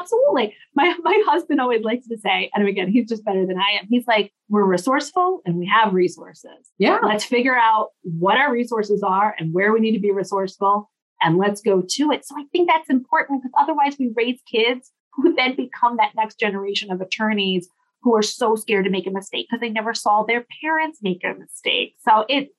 Absolutely. My my husband always likes to say, and again, he's just better than I am. He's like, we're resourceful and we have resources. Yeah. Let's figure out what our resources are and where we need to be resourceful, and let's go to it. So I think that's important, because otherwise we raise kids who then become that next generation of attorneys who are so scared to make a mistake because they never saw their parents make a mistake. So it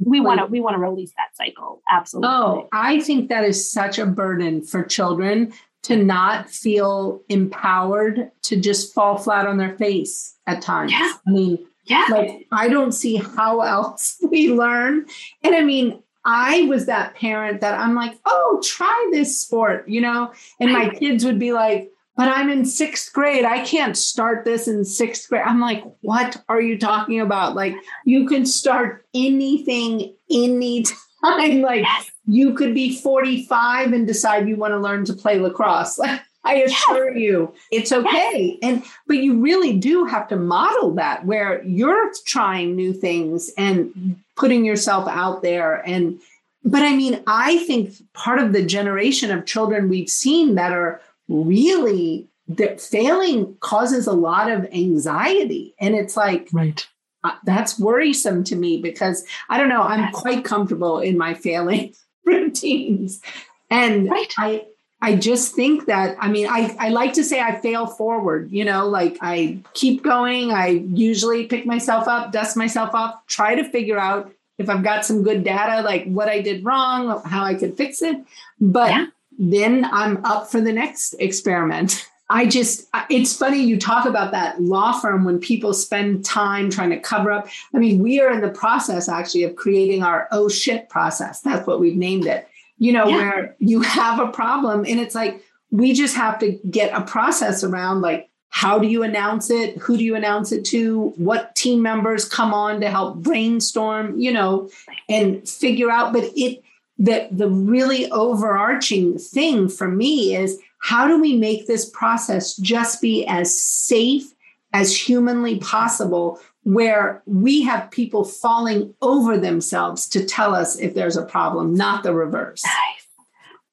we want to we want to release that cycle. Absolutely. Oh, I think that is such a burden for children to not feel empowered to just fall flat on their face at times. Yeah. I mean, yeah. like, I don't see how else we learn. And I mean, I was that parent that I'm like, oh, try this sport, you know, and my kids would be like, but I'm in sixth grade. I can't start this in sixth grade. I'm like, what are you talking about? Like, you can start anything, anytime. Like, yes. you could be forty-five and decide you want to learn to play lacrosse. Like, I assure yes. you, it's okay. Yes. And, but you really do have to model that, where you're trying new things and putting yourself out there. And, but I mean, I think part of the generation of children we've seen that are really, that failing causes a lot of anxiety. And it's like, right. uh, that's worrisome to me, because I don't know, I'm yes. quite comfortable in my failing routines. And right. I, I just think that, I mean, I, I like to say I fail forward, you know, like I keep going. I usually pick myself up, dust myself off, try to figure out if I've got some good data, like what I did wrong, how I could fix it. But yeah. then I'm up for the next experiment. I just, it's funny you talk about that law firm when people spend time trying to cover up. I mean, we are in the process actually of creating our oh shit process. That's what we've named it, you know, yeah. where you have a problem and it's like, we just have to get a process around, like, how do you announce it? Who do you announce it to? What team members come on to help brainstorm, you know, and figure out, but it, The, the really overarching thing for me is, how do we make this process just be as safe as humanly possible, where we have people falling over themselves to tell us if there's a problem, not the reverse. Nice.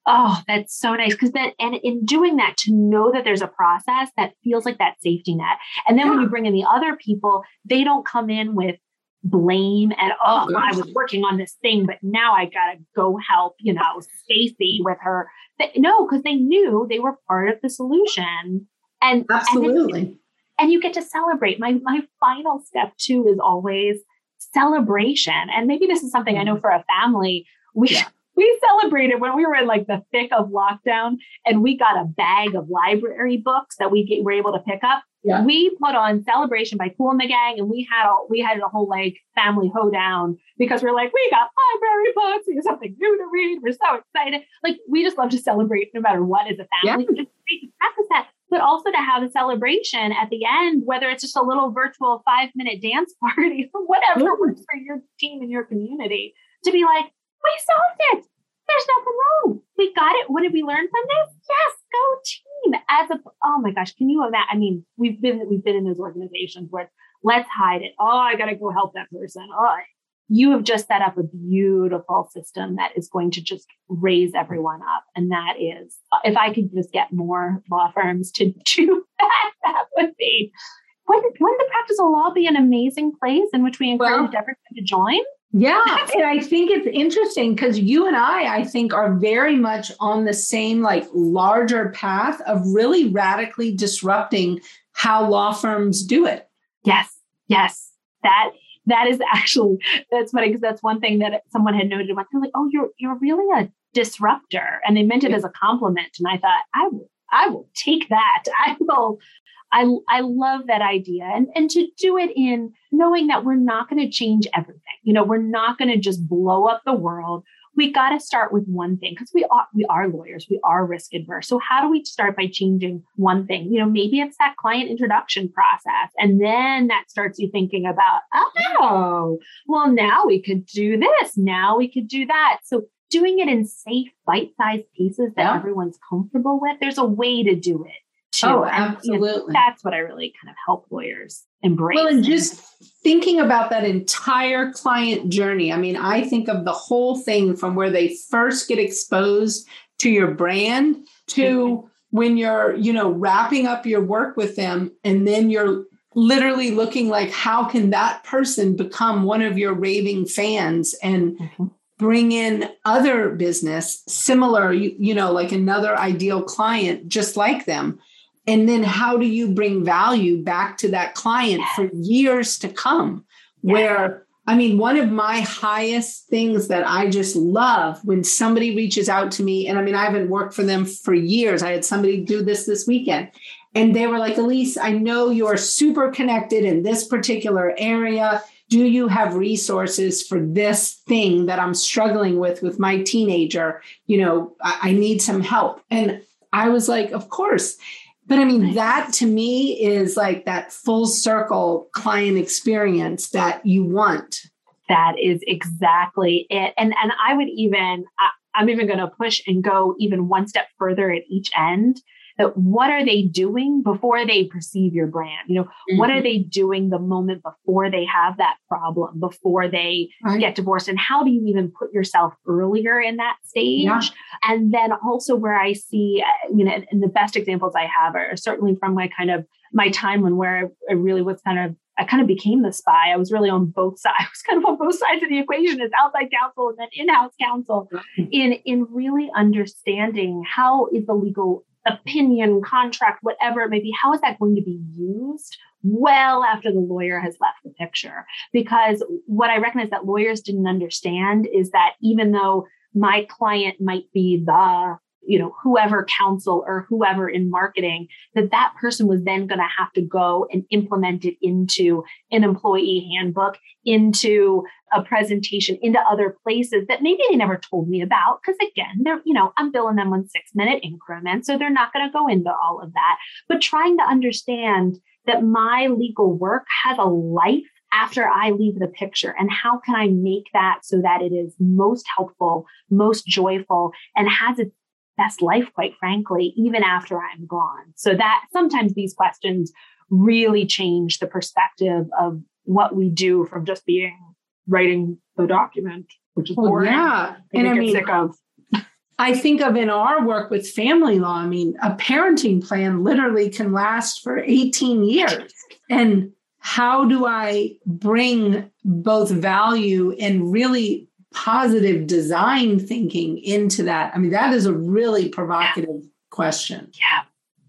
Oh, that's so nice. Because then, and in doing that, to know that there's a process that feels like that safety net. And then yeah. when you bring in the other people, they don't come in with blame and, oh, I was working on this thing, but now I gotta go help, you know, Stacy with her. But no, because they knew they were part of the solution. And absolutely. And, then, and you get to celebrate. My my final step too is always celebration. And maybe this is something I know for a family. We yeah. we celebrated when we were in like the thick of lockdown, and we got a bag of library books that we were able to pick up. Yeah. We put on Celebration by Kool and the Gang, and we had all, we had a whole like family hoedown, because we're like, we got library books, we got something new to read, we're so excited. Like, we just love to celebrate no matter what as a family. Yeah. It's great to practice that, but also to have a celebration at the end, whether it's just a little virtual five minute dance party or whatever mm-hmm. works for your team and your community, to be like, we solved it. There's nothing wrong. We got it. What did we learn from this? Yes, go team. As a, oh my gosh, can you imagine? I mean, we've been, we've been in those organizations where Let's hide it. Oh, I got to go help that person. Oh, you have just set up a beautiful system that is going to just raise everyone up. And that is, if I could just get more law firms to do that, that would be, wouldn't, wouldn't the practice of law be an amazing place in which we encourage well, everyone to join? Yeah. And I think it's interesting because you and I, I think, are very much on the same like larger path of really radically disrupting how law firms do it. Yes. Yes. That That is actually, that's funny because that's one thing that someone had noted. They're like, oh, you're you're really a disruptor. And they meant it as a compliment. And I thought, I will, I will take that. I will, I I love that idea. And, and to do it in knowing that we're not going to change everything. You know, we're not going to just blow up the world. We got to start with one thing because we are, we are lawyers. We are risk adverse. So how do we start by changing one thing? You know, maybe it's that client introduction process. And then that starts you thinking about, oh, well, now we could do this. Now we could do that. So doing it in safe, bite-sized pieces that yeah. everyone's comfortable with, there's a way to do it. Too. Oh, absolutely. And, you know, that's what I really kind of help lawyers embrace. Well, and just thinking about that entire client journey. I mean, I think of the whole thing from where they first get exposed to your brand to when you're, you know, wrapping up your work with them. And then you're literally looking like, how can that person become one of your raving fans and mm-hmm. bring in other business similar, you, you know, like another ideal client just like them. And then how do you bring value back to that client yes. for years to come? Yes. Where, I mean, one of my highest things that I just love when somebody reaches out to me, and I mean, I haven't worked for them for years. I had somebody do this this weekend and they were like, Elise, I know you're super connected in this particular area. Do you have resources for this thing that I'm struggling with, with my teenager? You know, I, I need some help. And I was like, of course. But I mean, that to me is like that full circle client experience that you want. That is exactly it. And and I would even, I, I'm even going to push and go even one step further at each end. That what are they doing before they perceive your brand? You know, mm-hmm. what are they doing the moment before they have that problem, before they right. get divorced? And how do you even put yourself earlier in that stage? Yeah. And then also where I see, you know, and the best examples I have are certainly from my kind of my time when where I really was kind of, I kind of became the spy. I was really on both sides. I was kind of on both sides of the equation as outside counsel and then in-house counsel mm-hmm. in, in really understanding how is the legal opinion, contract, whatever it may be, how is that going to be used well after the lawyer has left the picture? Because what I recognize that lawyers didn't understand is that even though my client might be the, you know, whoever counsel or whoever in marketing, that that person was then going to have to go and implement it into an employee handbook, into a presentation, into other places that maybe they never told me about. Because again, they're, you know, I'm billing them on six minute increments. So they're not going to go into all of that, but trying to understand that my legal work has a life after I leave the picture, and how can I make that so that it is most helpful, most joyful, and has its best life, quite frankly, even after I'm gone. So that sometimes these questions really change the perspective of what we do from just being writing the document, which is boring. Well, yeah. And, and I mean, sick of. I think of in our work with family law, I mean, a parenting plan literally can last for eighteen years. And how do I bring both value and really positive design thinking into that? I mean, that is a really provocative yeah. question. Yeah.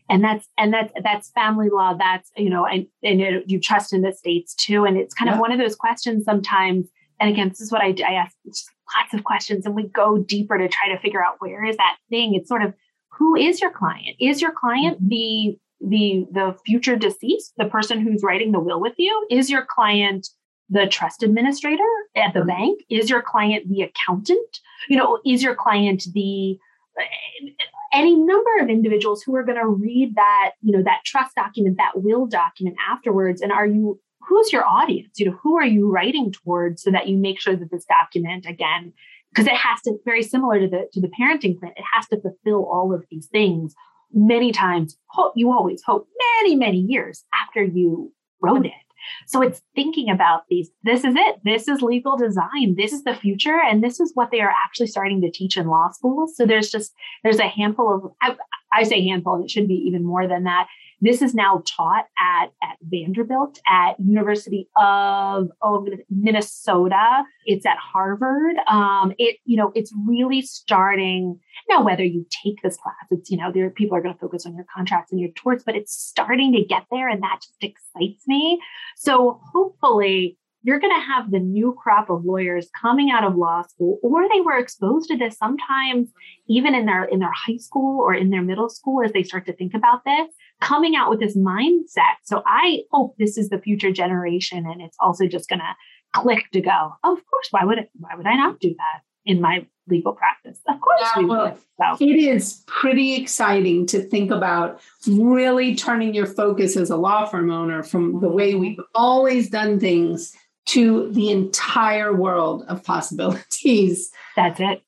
And that's, and that's, that's family law. That's, you know, and, and you, you trust in the states too. And it's kind yeah. of one of those questions sometimes. And again, this is what I, I ask lots of questions, and we go deeper to try to figure out where is that thing? It's sort of, who is your client? Is your client the, the, the future deceased, the person who's writing the will with you? Is your client the trust administrator at the bank? Is your client the accountant? You know, is your client the, any number of individuals who are going to read that, you know, that trust document, that will document afterwards? And are you, who's your audience? You know, who are you writing towards so that you make sure that this document, again, because it has to, very similar to the, to the parenting plan, it has to fulfill all of these things many times. Hope, you always hope many, many years after you wrote it. So it's thinking about these, this is it. This is legal design. This is the future. And this is what they are actually starting to teach in law school. So there's just, there's a handful of, I, I say handful, and it should be even more than that. This is now taught at, at Vanderbilt, at University of oh, Minnesota. It's at Harvard. Um, it, you know, it's really starting now, whether you take this class, it's, you know, there people are going to focus on your contracts and your torts, but it's starting to get there. And that just excites me. So hopefully you're going to have the new crop of lawyers coming out of law school, or they were exposed to this sometimes even in their, in their high school or in their middle school, as they start to think about this, coming out with this mindset. So I hope this is the future generation, and it's also just going to click to go, oh, of course, why would it, why would I not do that in my legal practice? Of course yeah, we well, would. So. It is pretty exciting to think about really turning your focus as a law firm owner from the way we've always done things to the entire world of possibilities. That's it.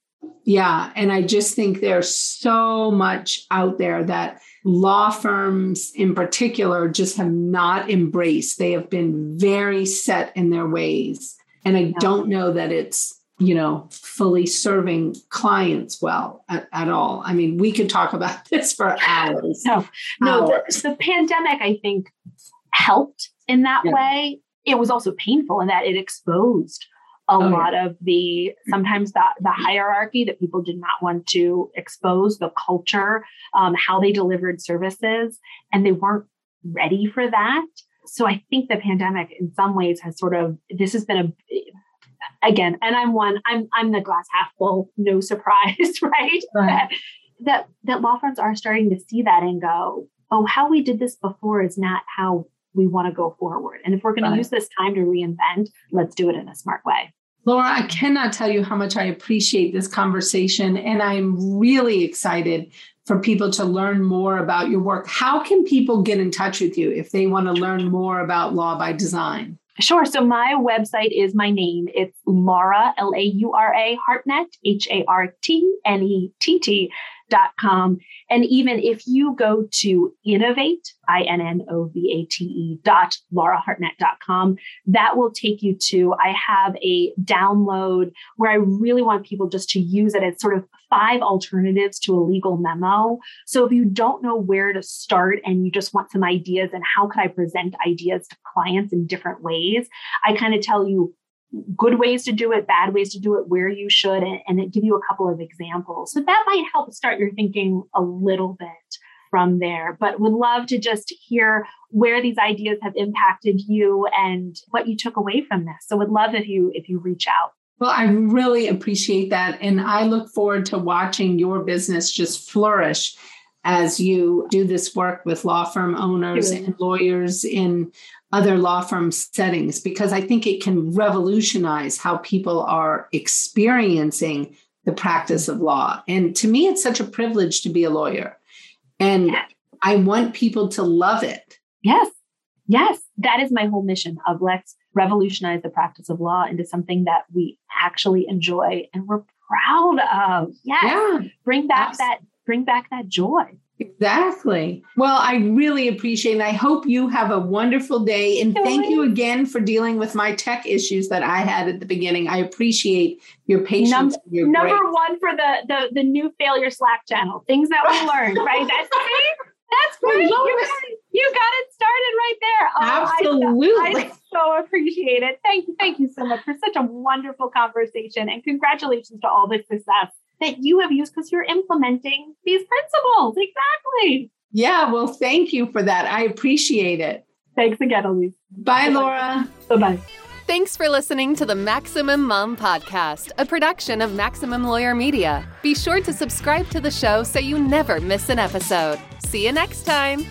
Yeah. And I just think there's so much out there that law firms in particular just have not embraced. They have been very set in their ways. And I don't know that it's, you know, fully serving clients well at, at all. I mean, we could talk about this for hours. No, no, hours. The, the pandemic, I think, helped in that yeah. way. It was also painful in that it exposed a oh, lot yeah. of the, sometimes the, the hierarchy that people did not want to expose, the culture, um, how they delivered services, and they weren't ready for that. So I think the pandemic in some ways has sort of, this has been a, again, and I'm one, I'm, I'm the glass half full, no surprise, right? right. That, that law firms are starting to see that and go, oh, how we did this before is not how we want to go forward. And if we're going right. to use this time to reinvent, let's do it in a smart way. Laura, I cannot tell you how much I appreciate this conversation. And I'm really excited for people to learn more about your work. How can people get in touch with you if they want to learn more about Law by Design? Sure. So my website is my name. It's Laura, L A U R A, Hartnett, H A R T N E T T dot com. And even if you go to innovate, I N N O V A T E dot laura hartnett dot com, that will take you to, I have a download where I really want people just to use it as sort of five alternatives to a legal memo. So if you don't know where to start and you just want some ideas and how could I present ideas to clients in different ways, I kind of tell you good ways to do it, bad ways to do it, where you should, and, and it give you a couple of examples. So that might help start your thinking a little bit from there, but would love to just hear where these ideas have impacted you and what you took away from this. So would love if you, if you reach out. Well, I really appreciate that. And I look forward to watching your business just flourish as you do this work with law firm owners and lawyers in other law firm settings, because I think it can revolutionize how people are experiencing the practice of law. And to me, it's such a privilege to be a lawyer. And yeah. I want people to love it. Yes. Yes. That is my whole mission of let's revolutionize the practice of law into something that we actually enjoy and we're proud of. Yes. Yeah. Bring back Absolutely. that Bring back that joy. Exactly. Well, I really appreciate it. I hope you have a wonderful day. And thank you again for dealing with my tech issues that I had at the beginning. I appreciate your patience. Number, and your number grace. one for the, the the new failure Slack channel, things that we learned, right? That's great. That's great. Well, you, got it, you got it started right there. Oh, absolutely. I, I so appreciate it. Thank you. Thank you so much for such a wonderful conversation. And congratulations to all the success that you have used because you're implementing these principles. Exactly. Yeah. Well, thank you for that. I appreciate it. Thanks again, Elise. Bye, Bye, Laura. Bye-bye. Thanks for listening to the Maximum Mom Podcast, a production of Maximum Lawyer Media. Be sure to subscribe to the show so you never miss an episode. See you next time.